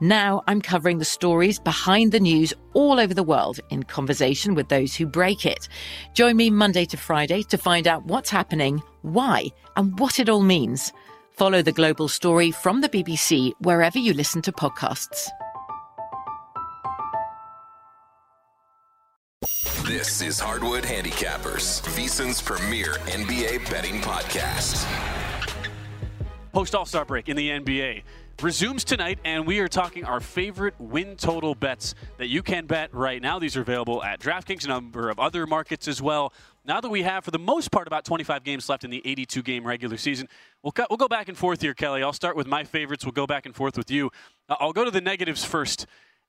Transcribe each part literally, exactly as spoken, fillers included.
Now I'm covering the stories behind the news all over the world in conversation with those who break it. Join me Monday to Friday to find out what's happening, why, and what it all means. Follow The Global Story from the B B C wherever you listen to podcasts. This is Hardwood Handicappers, VEASAN's premier N B A betting podcast. Post All-Star break in the N B A resumes tonight, and we are talking our favorite win total bets that you can bet right now. These are available at DraftKings, a number of other markets as well. Now that we have, for the most part, about twenty-five games left in the eighty-two game regular season, we'll cut, we'll go back and forth here, Kelly. I'll start with my favorites. We'll go back and forth with you. Uh, I'll go to the negatives first.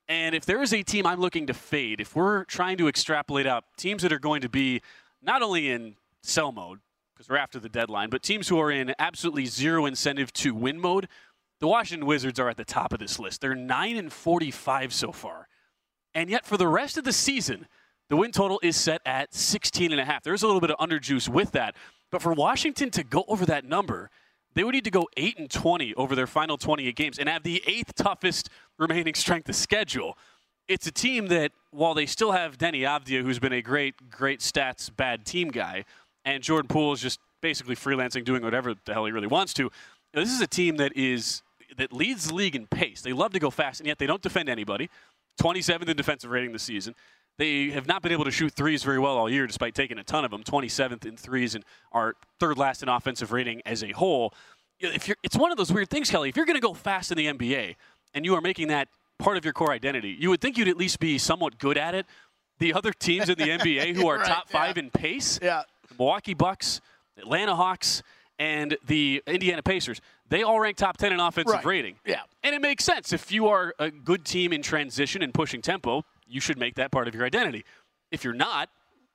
And if there is a team I'm looking to fade, if we're trying to extrapolate out teams that are going to be not only in sell mode, because we're after the deadline, but teams who are in absolutely zero incentive to win mode, the Washington Wizards are at the top of this list. They're nine and forty-five so far. And yet for the rest of the season, the win total is set at sixteen and a half. There is a little bit of underjuice with that. But for Washington to go over that number, they would need to go eight and twenty over their final twenty-eight games and have the eighth toughest remaining strength of schedule. It's a team that, while they still have Deni Avdija, who's been a great, great stats, bad team guy, and Jordan Poole is just basically freelancing, doing whatever the hell he really wants to, this is a team that is that leads the league in pace. They love to go fast, and yet they don't defend anybody. twenty-seventh in defensive rating this season. They have not been able to shoot threes very well all year, despite taking a ton of them, twenty-seventh in threes and are third last in offensive rating as a whole. If you're, it's one of those weird things, Kelly. If you're going to go fast in the N B A and you are making that part of your core identity, you would think you'd at least be somewhat good at it. The other teams in the N B A who are right, top five yeah. in pace, yeah. the Milwaukee Bucks, Atlanta Hawks, and the Indiana Pacers, they all rank top ten in offensive right. rating. Yeah. And it makes sense. If you are a good team in transition and pushing tempo, you should make that part of your identity. If you're not,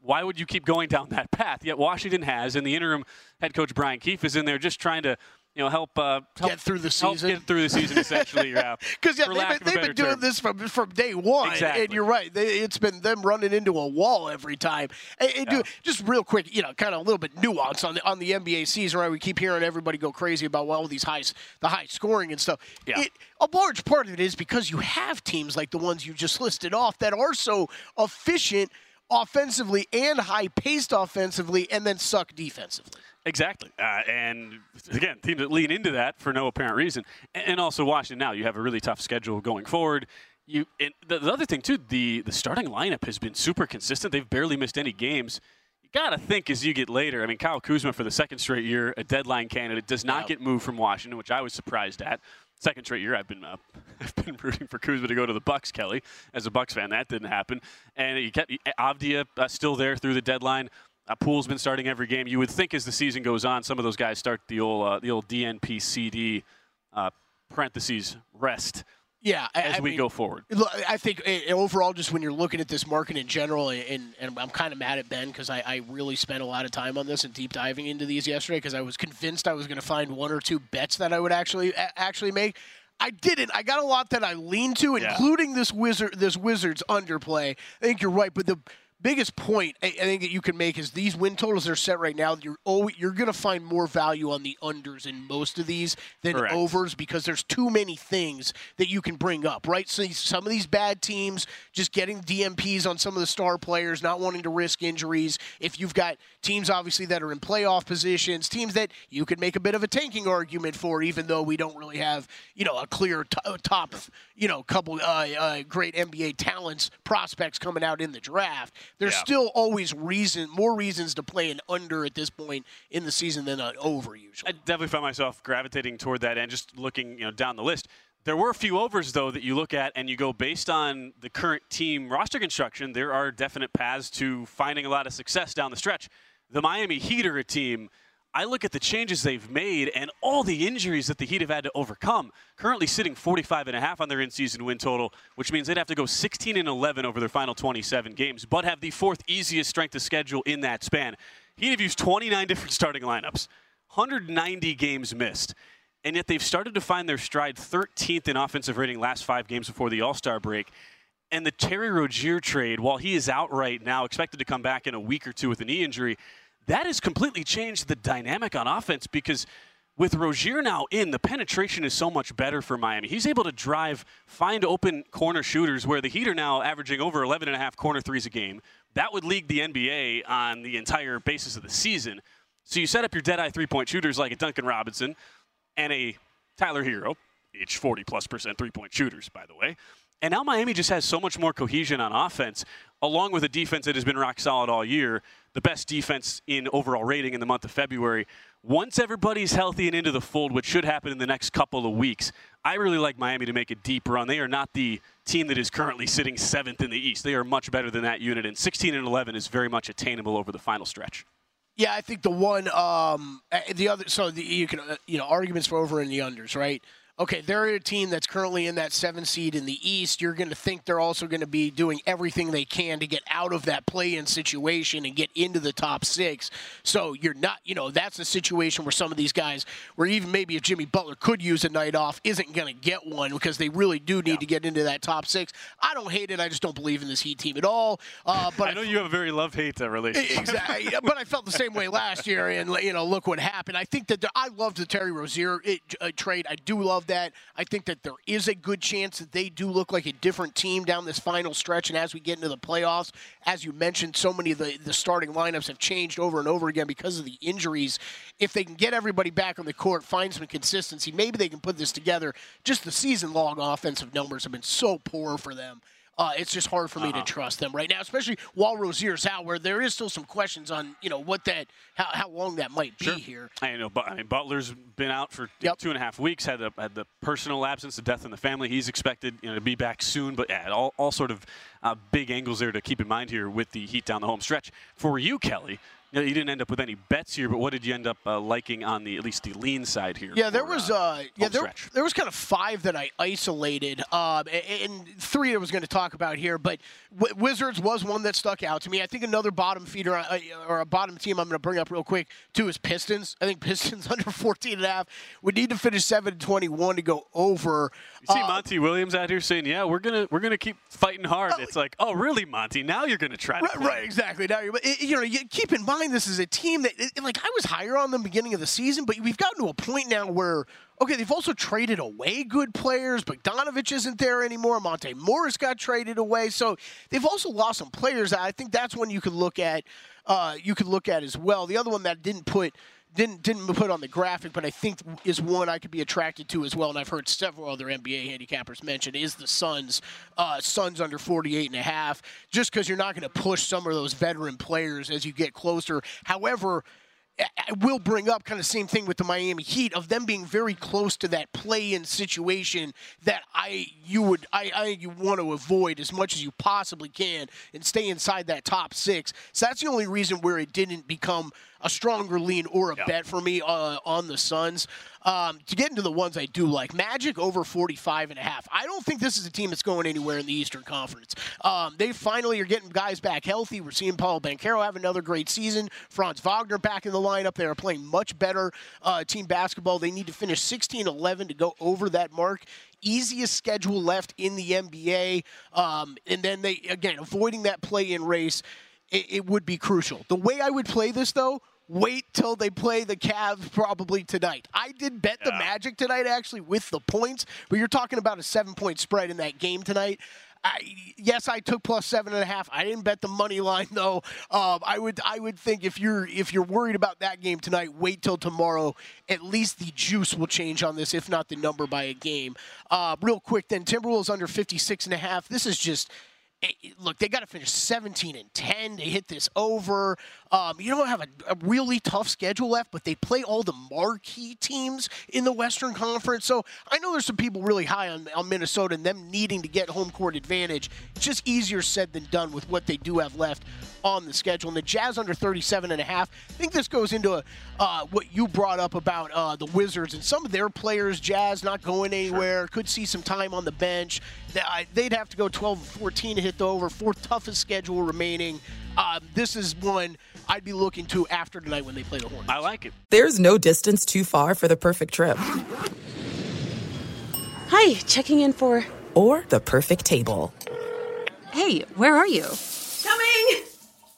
why would you keep going down that path? Yet Washington has, and the interim head coach Brian Keefe is in there just trying to, you know, help, uh, help get through the season. Get through the season, essentially. Because yeah. yeah, they've, they've been doing term. this from from day one, exactly. and you're right. They, it's been them running into a wall every time. And, and yeah. do, just real quick, you know, kind of a little bit nuance on the on the N B A season. Right, we keep hearing everybody go crazy about well, all these high the high scoring and stuff. Yeah. It, a large part of it is because you have teams like the ones you just listed off that are so efficient offensively and high-paced offensively, and then suck defensively. Exactly. Uh, and, again, teams that lean into that for no apparent reason. And also Washington now, you have a really tough schedule going forward. You and the, the other thing, too, the, the starting lineup has been super consistent. They've barely missed any games. You got to think as you get later. I mean, Kyle Kuzma for the second straight year, a deadline candidate, does not yeah. get moved from Washington, which I was surprised at. Second straight year, I've been uh, I've been rooting for Kuzma to go to the Bucks, Kelly. As a Bucks fan, that didn't happen. And you kept Avdija uh, still there through the deadline. Uh, Poole's been starting every game. You would think as the season goes on, some of those guys start the old uh, the old D N P C D uh, parentheses rest. Yeah, I, as I we mean, go forward. Look, I think uh, overall, just when you're looking at this market in general, and, and I'm kind of mad at Ben because I, I really spent a lot of time on this and deep diving into these yesterday because I was convinced I was going to find one or two bets that I would actually a- actually make. I didn't. I got a lot that I leaned to, yeah. including this wizard this Wizards underplay. I think you're right, but the biggest point I, I think that you can make is these win totals that are set right now. You're always, you're going to find more value on the unders in most of these than Correct. overs because there's too many things that you can bring up, right? So these, some of these bad teams just getting D M Ps on some of the star players, not wanting to risk injuries. If you've got teams obviously that are in playoff positions, teams that you could make a bit of a tanking argument for, even though we don't really have you know a clear t- top you know couple uh, uh, great N B A talents prospects coming out in the draft. There's yeah. still always reason, more reasons to play an under at this point in the season than an over usually. I definitely found myself gravitating toward that and just looking, you know, down the list. There were a few overs, though, that you look at and you go based on the current team roster construction, there are definite paths to finding a lot of success down the stretch. The Miami Heat are a team I look at the changes they've made and all the injuries that the Heat have had to overcome. Currently sitting forty-five and a half on their in-season win total, which means they'd have to go sixteen and eleven over their final twenty-seven games, but have the fourth easiest strength of schedule in that span. Heat have used twenty-nine different starting lineups, one hundred ninety games missed, and yet they've started to find their stride, thirteenth in offensive rating last five games before the All-Star break. And the Terry Rozier trade, while he is out right now, expected to come back in a week or two with a knee injury, that has completely changed the dynamic on offense, because with Rozier now in, the penetration is so much better for Miami. He's able to drive, find open corner shooters, where the Heat are now averaging over eleven and a half corner threes a game. That would lead the N B A on the entire basis of the season. So you set up your dead-eye three-point shooters like a Duncan Robinson and a Tyler Hero, each forty-plus percent three-point shooters, by the way. And now Miami just has so much more cohesion on offense, along with a defense that has been rock solid all year, the best defense in overall rating in the month of February. Once everybody's healthy and into the fold, which should happen in the next couple of weeks, I really like Miami to make a deep run. They are not the team that is currently sitting seventh in the East. They are much better than that unit, and sixteen and eleven is very much attainable over the final stretch. Yeah, I think the one, um, the other, so the, you can, you know, arguments for over and the unders, right? Okay, they're a team that's currently in that seven seed in the East. You're going to think they're also going to be doing everything they can to get out of that play-in situation and get into the top six. So you're not, you know, that's a situation where some of these guys, where even maybe if Jimmy Butler could use a night off, isn't going to get one, because they really do need yeah. to get into that top six. I don't hate it. I just don't believe in this Heat team at all. Uh, but I know I, you have a very love-hate relationship. Exactly. But I felt the same way last year, and, you know, look what happened. I think that the, I loved the Terry Rozier it, uh, trade. I do love that. I think that there is a good chance that they do look like a different team down this final stretch, and as we get into the playoffs, as you mentioned, so many of the, the starting lineups have changed over and over again because of the injuries. If they can get everybody back on the court, find some consistency, maybe they can put this together. Just the season-long offensive numbers have been so poor for them. Uh, it's just hard for me uh-huh. to trust them right now, especially while Rozier's out, where there is still some questions on, you know, what that, how, how long that might be sure. here. I know, but I mean, Butler's been out for yep. two and a half weeks. Had the had the personal absence, the death in the family. He's expected, you know, to be back soon. But yeah, all all sort of uh, big angles there to keep in mind here with the Heat down the home stretch. For you, Kelly. You know, you didn't end up with any bets here, but what did you end up uh, liking on the, at least the lean side here? Yeah, there for, was uh, uh, yeah there, there was kind of five that I isolated, um, and, and three I was going to talk about here. But w- Wizards was one that stuck out to me. I think another bottom feeder uh, or a bottom team I'm going to bring up real quick too is Pistons. I think Pistons under fourteen and a half would need to finish seven and twenty-one to go over. You see uh, Monty Williams out here saying, "Yeah, we're gonna we're gonna keep fighting hard." Uh, it's like, oh, really, Monty? Now you're going to try to right, play. Right, exactly. Now you're, you know, you keep in mind, this is a team that, like, I was higher on them beginning of the season, but we've gotten to a point now where, okay, they've also traded away good players. Bogdanovich isn't there anymore. Monte Morris got traded away. So they've also lost some players. I think that's one you could look at, uh, you could look at as well. The other one that didn't put Didn't didn't put on the graphic, but I think is one I could be attracted to as well, and I've heard several other N B A handicappers mention, is the Suns. Uh, Suns under forty-eight and a half, just because you're not going to push some of those veteran players as you get closer. However, I will bring up kind of the same thing with the Miami Heat, of them being very close to that play-in situation that I you would I, I you want to avoid as much as you possibly can and stay inside that top six. So that's the only reason where it didn't become a stronger lean or a yeah. bet for me uh, on the Suns. Um, to get into the ones I do like, Magic over forty-five and a half. I don't think this is a team that's going anywhere in the Eastern Conference. Um, they finally are getting guys back healthy. We're seeing Paolo Banchero have another great season. Franz Wagner back in the lineup. They are playing much better uh, team basketball. They need to finish sixteen eleven to go over that mark. Easiest schedule left in the N B A. Um, and then they, again, avoiding that play-in race, it, it would be crucial. The way I would play this, though, wait till they play the Cavs probably tonight. I did bet yeah. the Magic tonight, actually, with the points, but you're talking about a seven-point spread in that game tonight. I, yes, I took plus seven and a half. I didn't bet the money line, though. Um, I would, I would think if you're if you're worried about that game tonight, wait till tomorrow. At least the juice will change on this, if not the number by a game. Uh, real quick, then Timberwolves under fifty-six and a half. This is just. Look, they got to finish seventeen and ten to hit this over. Um, you don't have a, a really tough schedule left, but they play all the marquee teams in the Western Conference. So I know there's some people really high on, on Minnesota and them needing to get home court advantage. It's just easier said than done with what they do have left. on the schedule. And the Jazz under thirty-seven and a half. I think this goes into a, uh, what you brought up about uh, the Wizards and some of their players. Jazz not going anywhere. Sure. Could see some time on the bench. They'd have to go twelve and fourteen to hit the over. Fourth toughest schedule remaining. Uh, this is one I'd be looking to after tonight when they play the Hornets. I like it. There's no distance too far for the perfect trip. Hi, checking in for... Or the perfect table. Hey, where are you? Coming!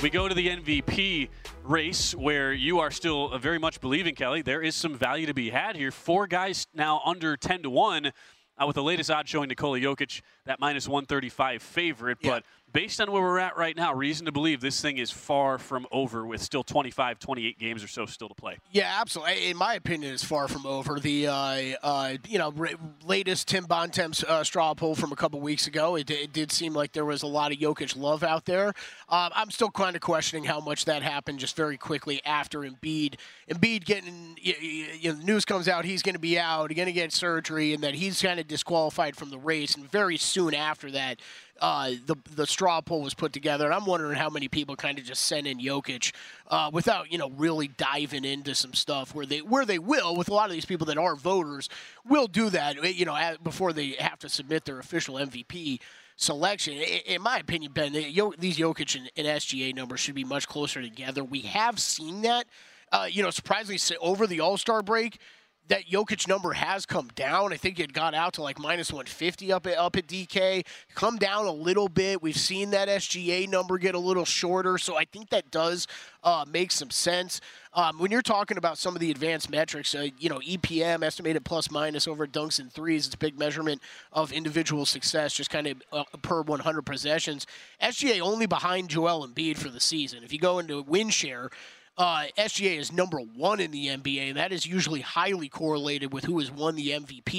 We go to the M V P race, where you are still very much believing, Kelly. There is some value to be had here. Four guys now under ten to one, uh, with the latest odds showing Nikola Jokic, that minus one thirty-five favorite. Yeah. But based on where we're at right now, reason to believe this thing is far from over, with still twenty-five, twenty-eight games or so still to play. Yeah, absolutely. In my opinion, it's far from over. The uh, uh, you know re- latest Tim Bontemps uh, straw poll from a couple weeks ago, it, it did seem like there was a lot of Jokic love out there. Um, I'm still kind of questioning how much that happened just very quickly after Embiid. Embiid getting, you, you know, the news comes out he's going to be out, going to get surgery, and that he's kind of disqualified from the race. And very soon after that, Uh, the the straw poll was put together, and I'm wondering how many people kind of just sent in Jokic uh, without, you know, really diving into some stuff where they where they will, with a lot of these people that are voters, will do that, you know, before they have to submit their official M V P selection. In my opinion, Ben, these Jokic and S G A numbers should be much closer together. We have seen that, uh, you know, surprisingly over the All-Star break, that Jokic number has come down. I think it got out to like minus one fifty up at, up at D K. Come down a little bit. We've seen that S G A number get a little shorter. So I think that does uh, make some sense. Um, when you're talking about some of the advanced metrics, uh, you know, E P M, estimated plus minus over dunks and threes, it's a big measurement of individual success, just kind of uh, per one hundred possessions. S G A only behind Joel Embiid for the season. If you go into win share, Uh, S G A is number one in the N B A, and that is usually highly correlated with who has won the M V P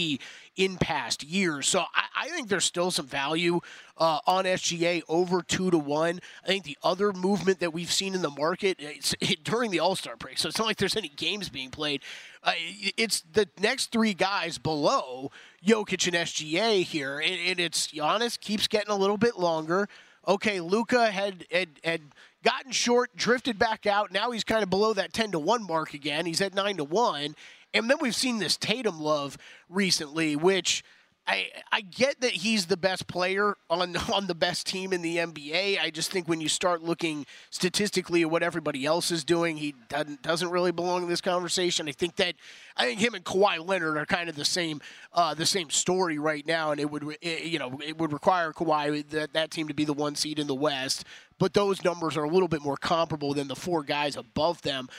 in past years. So I, I think there's still some value uh, on S G A over two to one. I think the other movement that we've seen in the market it's, it, during the All-Star break, so it's not like there's any games being played. Uh, it, it's the next three guys below Jokic and S G A here, and, and it's Giannis keeps getting a little bit longer. Okay, Luka had had, had gotten short, drifted back out. Now he's kind of below that ten to one mark again. He's at nine to one. And then we've seen this Tatum love recently, which I I get that he's the best player on, on the best team in the N B A. I just think when you start looking statistically at what everybody else is doing, he doesn't doesn't really belong in this conversation. I think that I think him and Kawhi Leonard are kind of the same uh, the same story right now, and it would it, you know it would require Kawhi that that team to be the one seed in the West. But those numbers are a little bit more comparable than the four guys above them.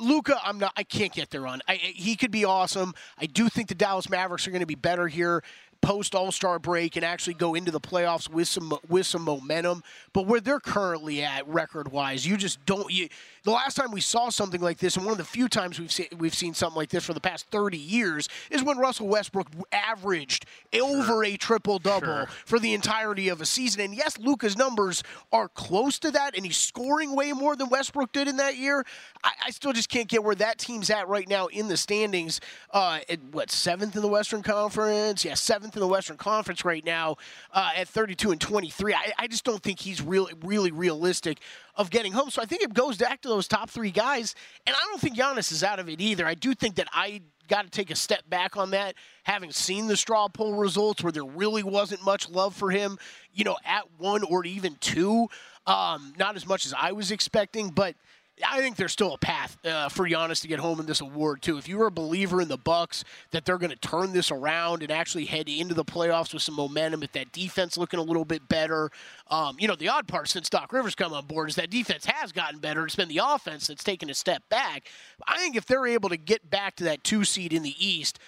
Luka, I'm not. I can't get there on. I, he could be awesome. I do think the Dallas Mavericks are going to be better here post All-Star break and actually go into the playoffs with some with some momentum. But where they're currently at record-wise, you just don't. You, the last time we saw something like this, and one of the few times we've seen we've seen something like this for the past thirty years, is when Russell Westbrook averaged sure. over a triple-double sure. for the entirety of a season. And yes, Luka's numbers are close to that, and he's scoring way more than Westbrook did in that year. I, I still just can't get where that team's at right now in the standings. Uh, at, what, seventh in the Western Conference? Yeah, seventh in the Western Conference right now uh, at thirty-two and twenty-three. I, I just don't think he's real, really realistic of getting home. So I think it goes back to those top three guys, and I don't think Giannis is out of it either. I do think that I got to take a step back on that, having seen the straw poll results where there really wasn't much love for him, you know, at one or even two. Um, not as much as I was expecting, but I think there's still a path uh, for Giannis to get home in this award, too. If you were a believer in the Bucks that they're going to turn this around and actually head into the playoffs with some momentum, with that defense looking a little bit better. Um, you know, the odd part since Doc Rivers come on board is that defense has gotten better. It's been the offense that's taken a step back. I think if they're able to get back to that two seed in the East,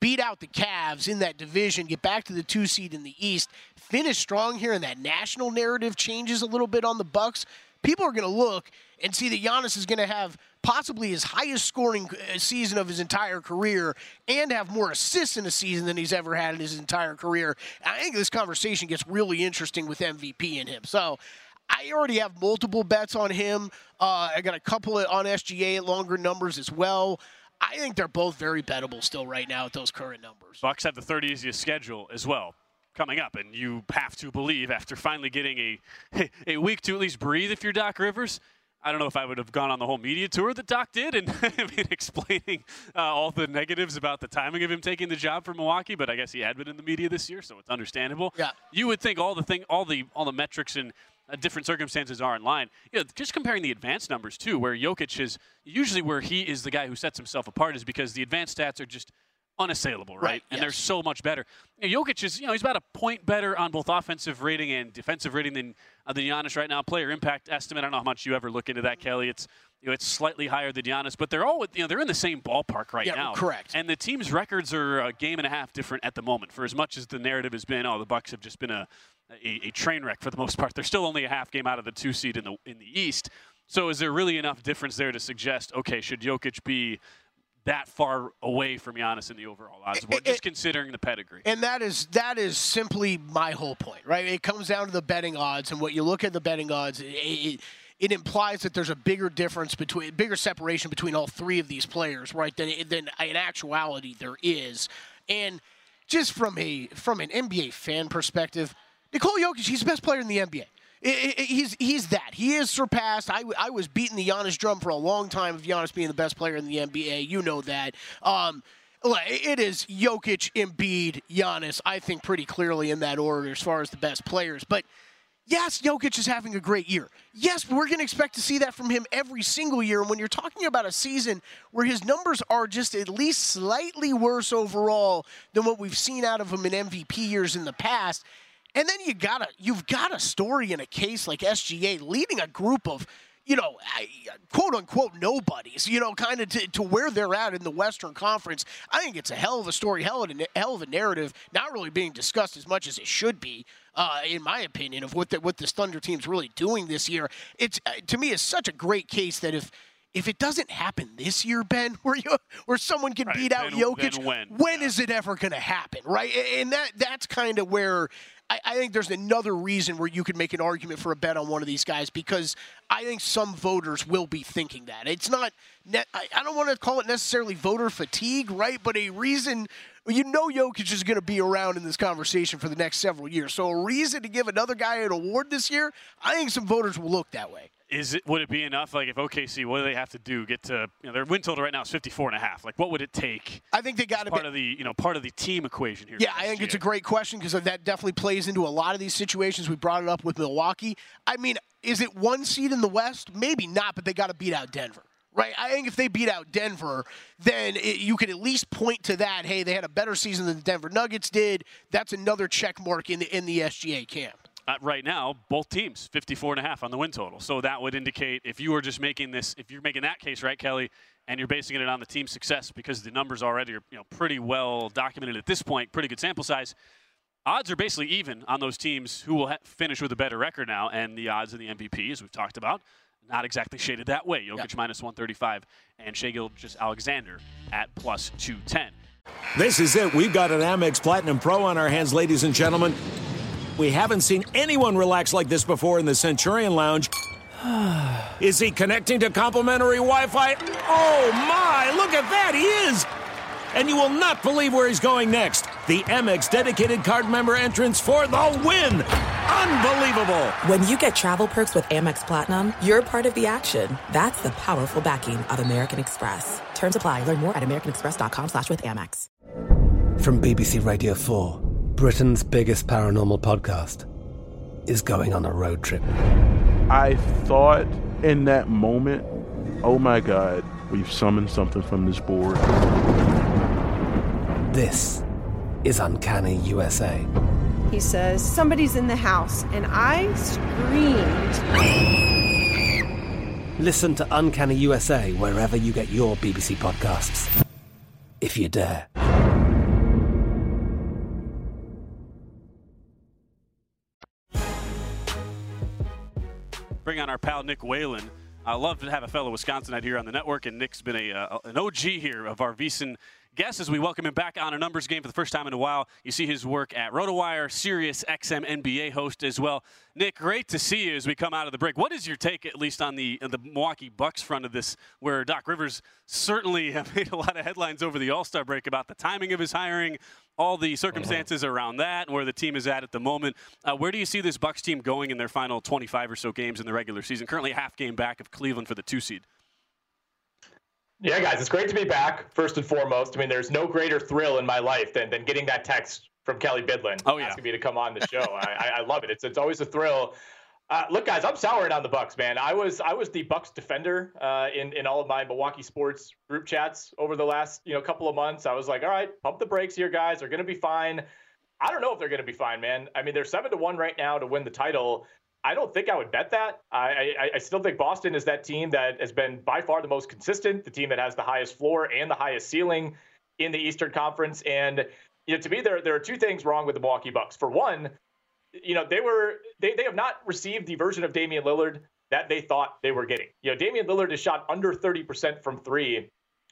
beat out the Cavs in that division, get back to the two seed in the East, finish strong here, and that national narrative changes a little bit on the Bucks, people are going to look and see that Giannis is going to have possibly his highest scoring season of his entire career and have more assists in a season than he's ever had in his entire career. I think this conversation gets really interesting with M V P in him. So I already have multiple bets on him. Uh, I got a couple on S G A at longer numbers as well. I think they're both very bettable still right now at those current numbers. Bucks have the third easiest schedule as well coming up, and you have to believe after finally getting a, a week to at least breathe if you're Doc Rivers. I don't know if I would have gone on the whole media tour that Doc did and I mean, explaining uh, all the negatives about the timing of him taking the job for Milwaukee, but I guess he had been in the media this year, so it's understandable. Yeah. You would think all the thing, all the all the metrics and uh, different circumstances are in line. You know, just comparing the advanced numbers, too, where Jokic is usually where he is the guy who sets himself apart is because the advanced stats are just unassailable, right? right and yes. They're so much better. You know, Jokic is, you know, he's about a point better on both offensive rating and defensive rating than uh, than Giannis right now. Player impact estimate, I don't know how much you ever look into that, Kelly. It's, you know, it's slightly higher than Giannis, but they're all, you know, they're in the same ballpark right yeah, now. Correct. And the team's records are a game and a half different at the moment. For as much as the narrative has been, oh, the Bucks have just been a a, a train wreck for the most part, they're still only a half game out of the two seed in the in the East. So is there really enough difference there to suggest, okay, should Jokic be that far away from Giannis in the overall odds, just it, considering the pedigree? And that is that is simply my whole point, right? It comes down to the betting odds, and what you look at the betting odds, it, it, it implies that there's a bigger difference between, bigger separation between all three of these players, right? Than than in actuality there is. And just from a from an N B A fan perspective, Nikola Jokic, he's the best player in the N B A. It, it, he's he's that. He is surpassed. I, I was beating the Giannis drum for a long time of Giannis being the best player in the N B A. You know that. Um, it is Jokic, Embiid, Giannis, I think pretty clearly in that order as far as the best players. But yes, Jokic is having a great year. Yes, we're going to expect to see that from him every single year. And when you're talking about a season where his numbers are just at least slightly worse overall than what we've seen out of him in M V P years in the past, and then you gotta, you've got a story in a case like S G A leading a group of, you know, quote-unquote nobodies, you know, kind of to, to where they're at in the Western Conference. I think it's a hell of a story, hell of a, hell of a narrative, not really being discussed as much as it should be, uh, in my opinion, of what the, what this Thunder team's really doing this year. It's uh, to me, it's such a great case that if If it doesn't happen this year, Ben, where you, where someone can right, beat out then, Jokic, then when, when yeah. is it ever going to happen, right? And that that's kind of where I, I think there's another reason where you could make an argument for a bet on one of these guys, because I think some voters will be thinking that. It's not ne- – I don't want to call it necessarily voter fatigue, right, but a reason – you know Jokic is going to be around in this conversation for the next several years. So a reason to give another guy an award this year, I think some voters will look that way. Is it, would it be enough? Like, if O K C, what do they have to do? Get to, you know, their win total right now is fifty-four and a half. Like, what would it take? I think they got to be part of the, you know, part of the team equation here. Yeah, I think it's a great question, because that definitely plays into a lot of these situations. We brought it up with Milwaukee. I mean, is it one seed in the West? Maybe not, but they got to beat out Denver. Right, I think if they beat out Denver, then it, you could at least point to that, hey, they had a better season than the Denver Nuggets did. That's another check mark in the, in the S G A camp. Uh, right now, both teams, fifty-four and a half on the win total. So that would indicate, if you were just making this, if you're making that case, right, Kelly, and you're basing it on the team's success, because the numbers already are, you know, pretty well documented at this point, pretty good sample size. Odds are basically even on those teams who will ha- finish with a better record now, and the odds of the M V P, as we've talked about, not exactly shaded that way. Jokic yeah. minus one thirty-five and Shai Gilgeous-Alexander at plus two ten. This is it. We've got an Amex Platinum Pro on our hands, ladies and gentlemen. We haven't seen anyone relax like this before in the Centurion Lounge. Is he connecting to complimentary Wi-Fi? Oh, my. Look at that. He is. And you will not believe where he's going next. The Amex dedicated card member entrance for the win. Unbelievable. When you get travel perks with Amex Platinum, you're part of the action. That's the powerful backing of American Express. Terms apply. Learn more at americanexpress.com slash with Amex. From B B C Radio four, Britain's biggest paranormal podcast is going on a road trip. I thought in that moment, Oh my God, we've summoned something from this board. This is Uncanny U S A. He says, somebody's in the house, and I screamed. Listen to Uncanny U S A wherever you get your B B C podcasts, if you dare. Bring on our pal Nick Whalen. I love to have a fellow Wisconsinite here on the network, and Nick's been a uh, an O G here of our VEASAN guests as we welcome him back on a numbers game for the first time in a while. You see his work at RotoWire, Sirius X M N B A host as well. Nick, great to see you as we come out of the break. What is your take, at least, on the the Milwaukee Bucks front of this, where Doc Rivers certainly made a lot of headlines over the All-Star break about the timing of his hiring, all the circumstances mm-hmm. around that, and where the team is at at the moment? Uh, where do you see this Bucks team going in their final twenty-five or so games in the regular season? Currently a half game back of Cleveland for the two seed. Yeah, guys, it's great to be back, first and foremost. I mean, there's no greater thrill in my life than than getting that text from Kelley Bydlon oh, yeah. asking me to come on the show. I, I love it. It's it's always a thrill. Uh, look, guys, I'm souring on the Bucks, man. I was I was the Bucks defender uh, in in all of my Milwaukee sports group chats over the last you know couple of months. I was like, all right, pump the brakes here, guys. They're gonna be fine. I don't know if they're gonna be fine, man. I mean, they're seven to one right now to win the title. I don't think I would bet that. I, I I still think Boston is that team that has been by far the most consistent, the team that has the highest floor and the highest ceiling in the Eastern Conference. And you know, to me, there there are two things wrong with the Milwaukee Bucks. For one, you know, they were they they have not received the version of Damian Lillard that they thought they were getting. You know, Damian Lillard has shot under thirty percent from three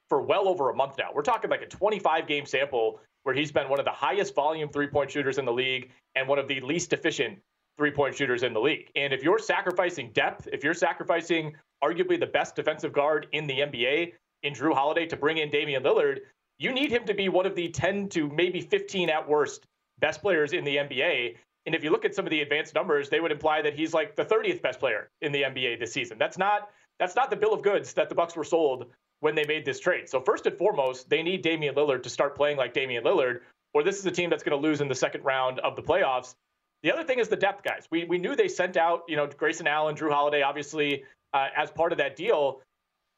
for well over a month now. We're talking like a twenty-five game sample where he's been one of the highest volume three-point shooters in the league and one of the least efficient three-point shooters in the league. And if you're sacrificing depth, if you're sacrificing arguably the best defensive guard in the N B A in Drew Holiday to bring in Damian Lillard, you need him to be one of the ten to maybe fifteen at worst best players in the N B A. And if you look at some of the advanced numbers, they would imply that he's like the thirtieth best player in the N B A this season. That's not that's not the bill of goods that the Bucks were sold when they made this trade. So first and foremost, they need Damian Lillard to start playing like Damian Lillard, or this is a team that's going to lose in the second round of the playoffs. The other thing is the depth, guys. We we knew they sent out, you know, Grayson Allen, Drew Holiday, obviously, uh, as part of that deal.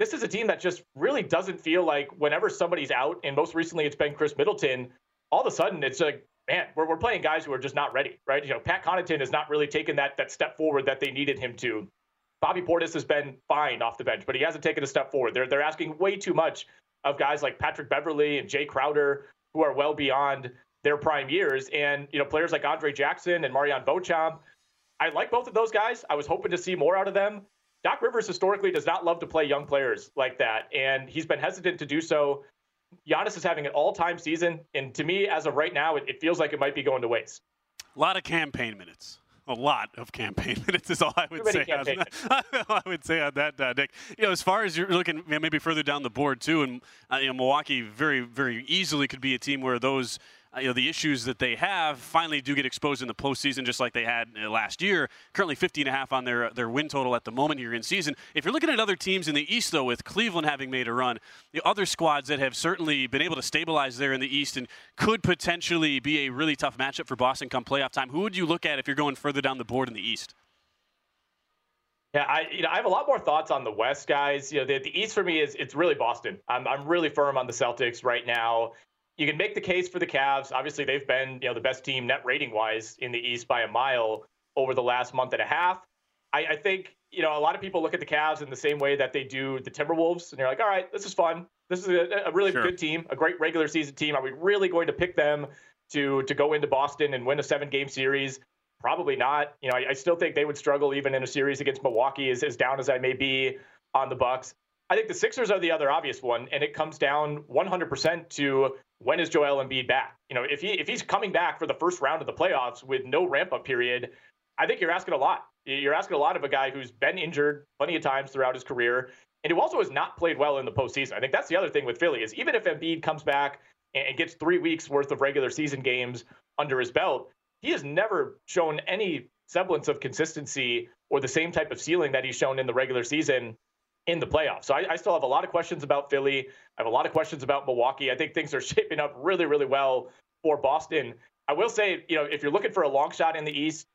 This is a team that just really doesn't feel like whenever somebody's out, and most recently it's been Chris Middleton, all of a sudden it's like, man, we're we're playing guys who are just not ready, right? You know, Pat Connaughton has not really taken that that step forward that they needed him to. Bobby Portis has been fine off the bench, but he hasn't taken a step forward. They're they're asking way too much of guys like Patrick Beverley and Jay Crowder, who are well beyond their prime years. And, you know, players like Andre Jackson and Marion Beauchamp, I like both of those guys. I was hoping to see more out of them. Doc Rivers historically does not love to play young players like that, and he's been hesitant to do so. Giannis is having an all-time season, and to me, as of right now, it, it feels like it might be going to waste. A lot of campaign minutes. A lot of campaign minutes is all I would say. I, I would say on that, uh, Nick. You know, as far as you're looking, maybe further down the board too, and uh, you know, Milwaukee very, very easily could be a team where those, you know, the issues that they have finally do get exposed in the postseason, just like they had last year. Currently fifty and a half on their their win total at the moment here in season. If you're looking at other teams in the East, though, with Cleveland having made a run, the other squads that have certainly been able to stabilize there in the East and could potentially be a really tough matchup for Boston come playoff time, who would you look at if you're going further down the board in the East? Yeah, I you know I have a lot more thoughts on the West, guys. You know, the, the East for me is it's really Boston. I'm I'm really firm on the Celtics right now. You can make the case for the Cavs. Obviously, they've been, you know, the best team net rating-wise in the East by a mile over the last month and a half. I, I think, you know, a lot of people look at the Cavs in the same way that they do the Timberwolves, and they're like, all right, this is fun. This is a, a really sure. good team, a great regular season team. Are we really going to pick them to to go into Boston and win a seven-game series? Probably not. You know, I, I still think they would struggle even in a series against Milwaukee, as, as down as I may be on the Bucks. I think the Sixers are the other obvious one, and it comes down one hundred percent to when is Joel Embiid back? You know, if he if he's coming back for the first round of the playoffs with no ramp-up period, I think you're asking a lot. You're asking a lot of a guy who's been injured plenty of times throughout his career, and who also has not played well in the postseason. I think that's the other thing with Philly is even if Embiid comes back and gets three weeks worth of regular season games under his belt, he has never shown any semblance of consistency or the same type of ceiling that he's shown in the regular season in the playoffs. So I, I still have a lot of questions about Philly. I have a lot of questions about Milwaukee. I think things are shaping up really, really well for Boston. I will say, you know, if you're looking for a long shot in the East,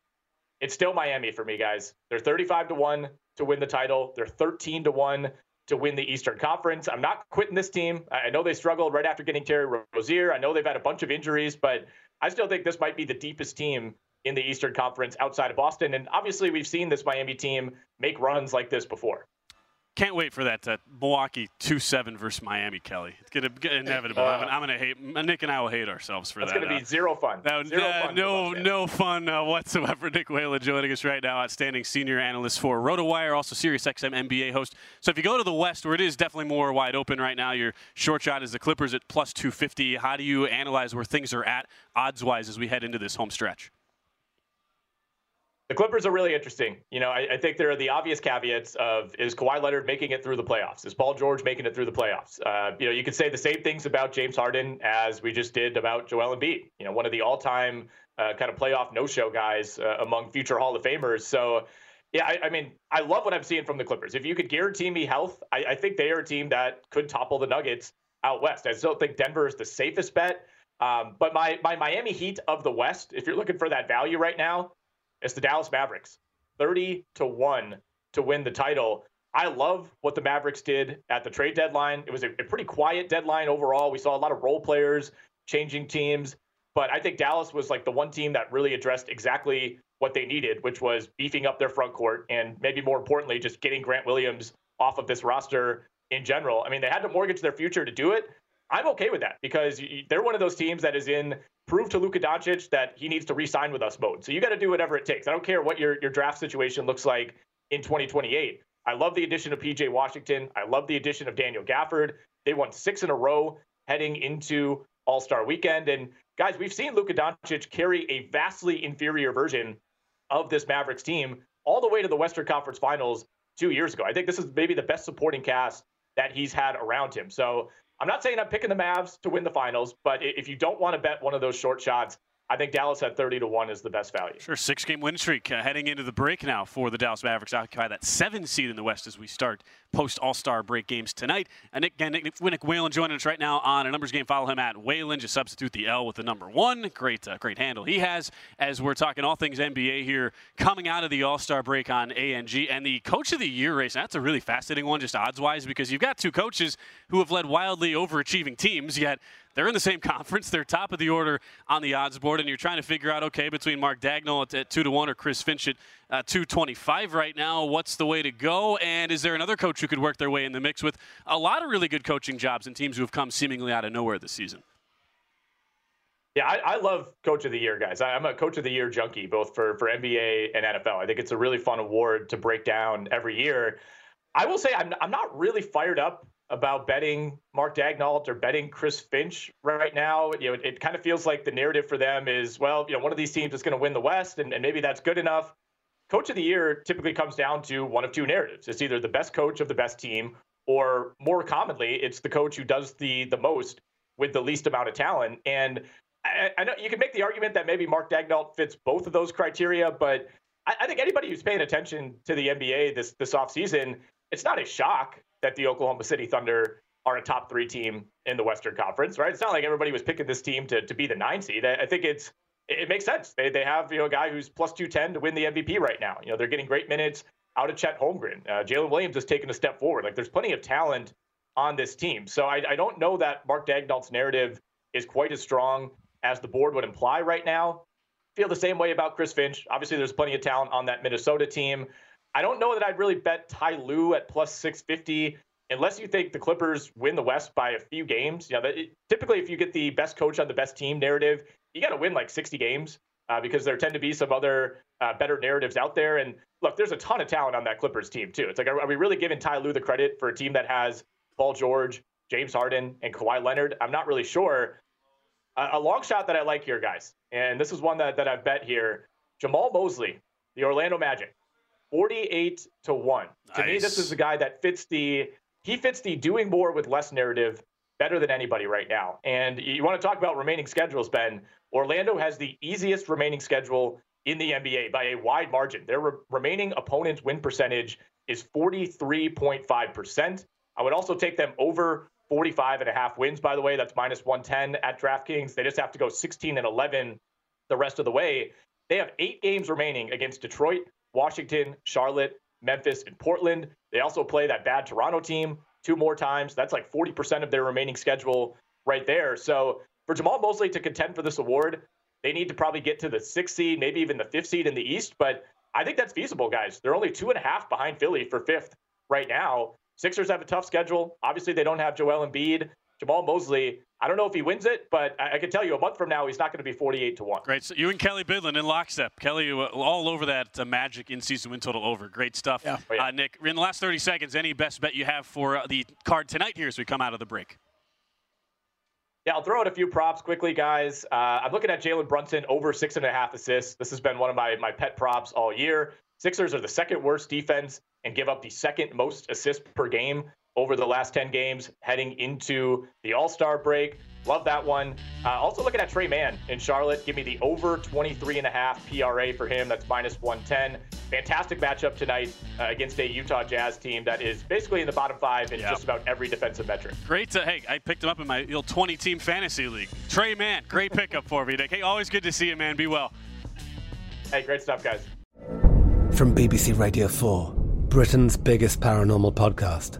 it's still Miami for me, guys. They're thirty-five to one to win the title. They're thirteen to one to win the Eastern Conference. I'm not quitting this team. I know they struggled right after getting Terry Rozier. I know they've had a bunch of injuries, but I still think this might be the deepest team in the Eastern Conference outside of Boston. And obviously we've seen this Miami team make runs like this before. Can't wait for that uh, Milwaukee two seven versus Miami, Kelly. It's going to be inevitable. Uh, I'm, I'm going to hate – Nick and I will hate ourselves for that. It's going to be uh, zero fun. That, zero uh, fun no no fun uh, whatsoever. Nick Whalen joining us right now, outstanding senior analyst for RotoWire, also SiriusXM N B A host. So if you go to the West, where it is definitely more wide open right now, your short shot is the Clippers at plus two fifty. How do you analyze where things are at odds-wise as we head into this home stretch? The Clippers are really interesting. You know, I, I think there are the obvious caveats of, is Kawhi Leonard making it through the playoffs? Is Paul George making it through the playoffs? Uh, you know, you could say the same things about James Harden as we just did about Joel Embiid. You know, one of the all-time uh, kind of playoff no-show guys uh, among future Hall of Famers. So, yeah, I, I mean, I love what I'm seeing from the Clippers. If you could guarantee me health, I, I think they are a team that could topple the Nuggets out West. I still think Denver is the safest bet. Um, but my, my Miami Heat of the West, if you're looking for that value right now, it's the Dallas Mavericks, thirty to one to win the title. I love what the Mavericks did at the trade deadline. It was a, a pretty quiet deadline overall. We saw a lot of role players changing teams, but I think Dallas was like the one team that really addressed exactly what they needed, which was beefing up their front court and maybe more importantly, just getting Grant Williams off of this roster in general. I mean, they had to mortgage their future to do it. I'm okay with that because they're one of those teams that is in prove to Luka Doncic that he needs to re-sign with us mode. So you got to do whatever it takes. I don't care what your, your draft situation looks like in twenty twenty-eight. I love the addition of P J Washington. I love the addition of Daniel Gafford. They won six in a row heading into All-Star Weekend. And guys, we've seen Luka Doncic carry a vastly inferior version of this Mavericks team all the way to the Western Conference Finals two years ago. I think this is maybe the best supporting cast that he's had around him. So I'm not saying I'm picking the Mavs to win the finals, but if you don't want to bet one of those short shots, I think Dallas at thirty to one is the best value. Sure, six-game win streak uh, heading into the break now for the Dallas Mavericks. Occupy that seventh seed in the West as we start post-All-Star break games tonight. And Nick, again, Nick, Nick Whalen joining us right now on A Numbers Game. Follow him at Whalen. Just substitute the L with the number one. Great, uh, great handle he has as we're talking all things N B A here coming out of the All-Star break on A N G. And the Coach of the Year race, that's a really fascinating one just odds-wise because you've got two coaches who have led wildly overachieving teams, yet they're in the same conference. They're top of the order on the odds board, and you're trying to figure out, okay, between Mark Dagnall at, at two to one or Chris Finch at uh, two twenty-five right now, what's the way to go? And is there another coach who could work their way in the mix with a lot of really good coaching jobs and teams who have come seemingly out of nowhere this season? Yeah, I, I love Coach of the Year, guys. I, I'm a Coach of the Year junkie, both for, for N B A and N F L. I think it's a really fun award to break down every year. I will say I'm, I'm not really fired up about betting Mark Dagnall or betting Chris Finch right now. You know, it, it kind of feels like the narrative for them is, well, you know, one of these teams is going to win the West, and, and maybe that's good enough. Coach of the Year typically comes down to one of two narratives. It's either the best coach of the best team, or more commonly, it's the coach who does the the most with the least amount of talent. And I, I know you can make the argument that maybe Mark Dagnall fits both of those criteria, but I, I think anybody who's paying attention to the N B A this this offseason, it's not a shock that the Oklahoma City Thunder are a top three team in the Western Conference, right? It's not like everybody was picking this team to, to be the nine seed. I, I think it's it makes sense. They they have, you know, a guy who's plus two ten to win the M V P right now. You know, they're getting great minutes out of Chet Holmgren. Uh, Jalen Williams has taken a step forward. Like, there's plenty of talent on this team. So I, I don't know that Mark Dagnall's narrative is quite as strong as the board would imply right now. I feel the same way about Chris Finch. Obviously, there's plenty of talent on that Minnesota team. I don't know that I'd really bet Ty Lue at plus six fifty unless you think the Clippers win the West by a few games. You know, that it, typically, if you get the best coach on the best team narrative, you got to win like sixty games uh, because there tend to be some other uh, better narratives out there. And look, there's a ton of talent on that Clippers team, too. It's like, are, are we really giving Ty Lue the credit for a team that has Paul George, James Harden, and Kawhi Leonard? I'm not really sure. Uh, a long shot that I like here, guys, and this is one that, that I've bet here, Jamal Mosley, the Orlando Magic. forty-eight to one. Nice. To me, this is the guy that fits the he fits the doing more with less narrative better than anybody right now. And you want to talk about remaining schedules, Ben. Orlando has the easiest remaining schedule in the N B A by a wide margin. Their re- remaining opponent's win percentage is forty-three point five percent. I would also take them over forty-five and a half wins, by the way. That's minus one ten at DraftKings. They just have to go sixteen and eleven the rest of the way. They have eight games remaining against Detroit, Washington, Charlotte, Memphis, and Portland. They also play that bad Toronto team two more times. That's like forty percent of their remaining schedule right there. So for Jamal Mosley to contend for this award, they need to probably get to the sixth seed, maybe even the fifth seed in the East. But I think that's feasible, guys. They're only two and a half behind Philly for fifth right now. Sixers have a tough schedule. Obviously, they don't have Joel Embiid. Jamal Mosley, I don't know if he wins it, but I, I can tell you a month from now, he's not going to be forty-eight to one. Great. So you and Kelley Bydlon in lockstep. Kelley, all over that uh, Magic in-season win total over. Great stuff. Yeah. Oh, yeah. Uh, Nick, in the last thirty seconds, any best bet you have for uh, the card tonight here as we come out of the break? Yeah, I'll throw out a few props quickly, guys. Uh, I'm looking at Jalen Brunson over six and a half assists. This has been one of my, my pet props all year. Sixers are the second worst defense and give up the second most assists per game over the last ten games heading into the All-Star break. Love that one. Uh, also looking at Trey Mann in Charlotte. Give me the over twenty-three and a half P R A for him. That's minus one ten. Fantastic matchup tonight uh, against a Utah Jazz team that is basically in the bottom five in yep. just about every defensive metric. Great. To, hey, I picked him up in my twenty-team fantasy league. Trey Mann, great pickup for me. Hey, always good to see you, man. Be well. Hey, great stuff, guys. From B B C Radio four, Britain's biggest paranormal podcast